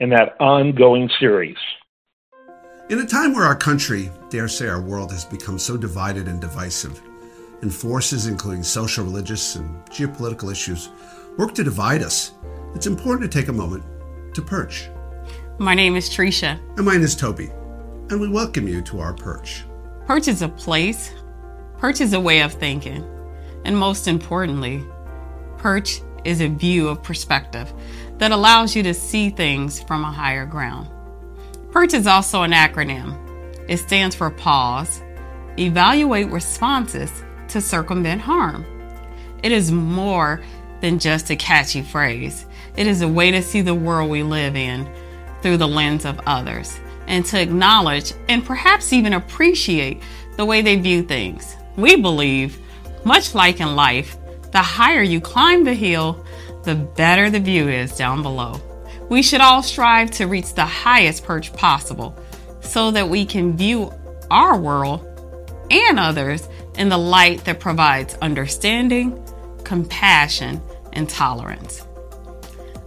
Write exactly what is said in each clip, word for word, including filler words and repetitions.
in that ongoing series. In a time where our country, dare say our world, has become so divided and divisive, and forces including social, religious, and geopolitical issues work to divide us, it's important to take a moment to perch. My name is Tricia. And mine is Toby. And we welcome you to our Perch. Perch is a place. Perch is a way of thinking. And most importantly, Perch is a view of perspective that allows you to see things from a higher ground. Perch is also an acronym. It stands for pause, evaluate responses to circumvent harm. It is more than just a catchy phrase. It is a way to see the world we live in through the lens of others, and to acknowledge and perhaps even appreciate the way they view things. We believe, much like in life, the higher you climb the hill, the better the view is down below. We should all strive to reach the highest perch possible so that we can view our world and others in the light that provides understanding, compassion, and tolerance.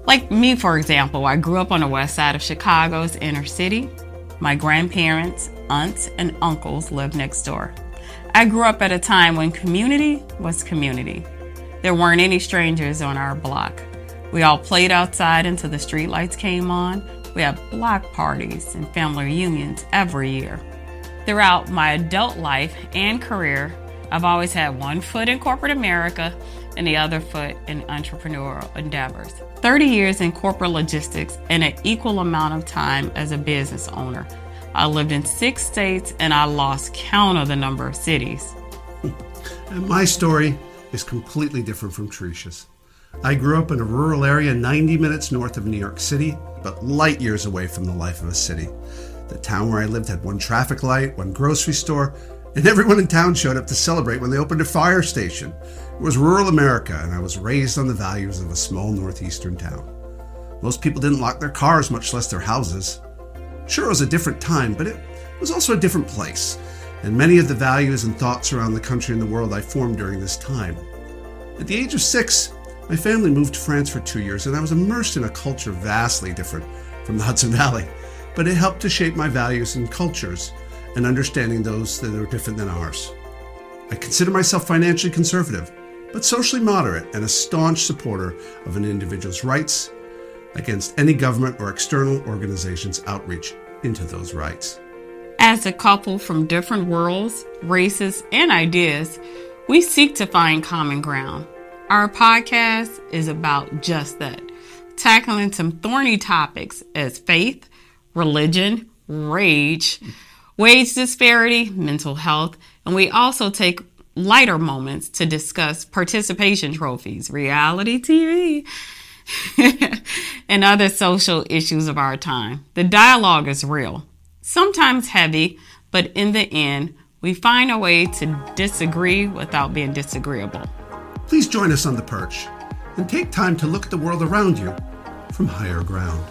Like me, for example, I grew up on the west side of Chicago's inner city. My grandparents, aunts, and uncles lived next door. I grew up at a time when community was community. There weren't any strangers on our block. We all played outside until the streetlights came on. We had block parties and family reunions every year. Throughout my adult life and career, I've always had one foot in corporate America and the other foot in entrepreneurial endeavors. thirty years in corporate logistics and an equal amount of time as a business owner. I lived in six states and I lost count of the number of cities. And my story is completely different from Tricia's. I grew up in a rural area ninety minutes north of New York City, but light years away from the life of a city. The town where I lived had one traffic light, one grocery store, and everyone in town showed up to celebrate when they opened a fire station. It was rural America, and I was raised on the values of a small northeastern town. Most people didn't lock their cars, much less their houses. Sure, it was a different time, but it was also a different place, and many of the values and thoughts around the country and the world I formed during this time. At the age of six, my family moved to France for two years, and I was immersed in a culture vastly different from the Hudson Valley, but it helped to shape my values and cultures, and understanding those that are different than ours. I consider myself financially conservative, but socially moderate and a staunch supporter of an individual's rights against any government or external organization's outreach into those rights. As a couple from different worlds, races, and ideas, we seek to find common ground. Our podcast is about just that, tackling some thorny topics as faith, religion, rage, wage disparity, mental health, and we also take lighter moments to discuss participation trophies, reality T V, and other social issues of our time. The dialogue is real, sometimes heavy, but in the end, we find a way to disagree without being disagreeable. Please join us on the Perch and take time to look at the world around you from higher ground.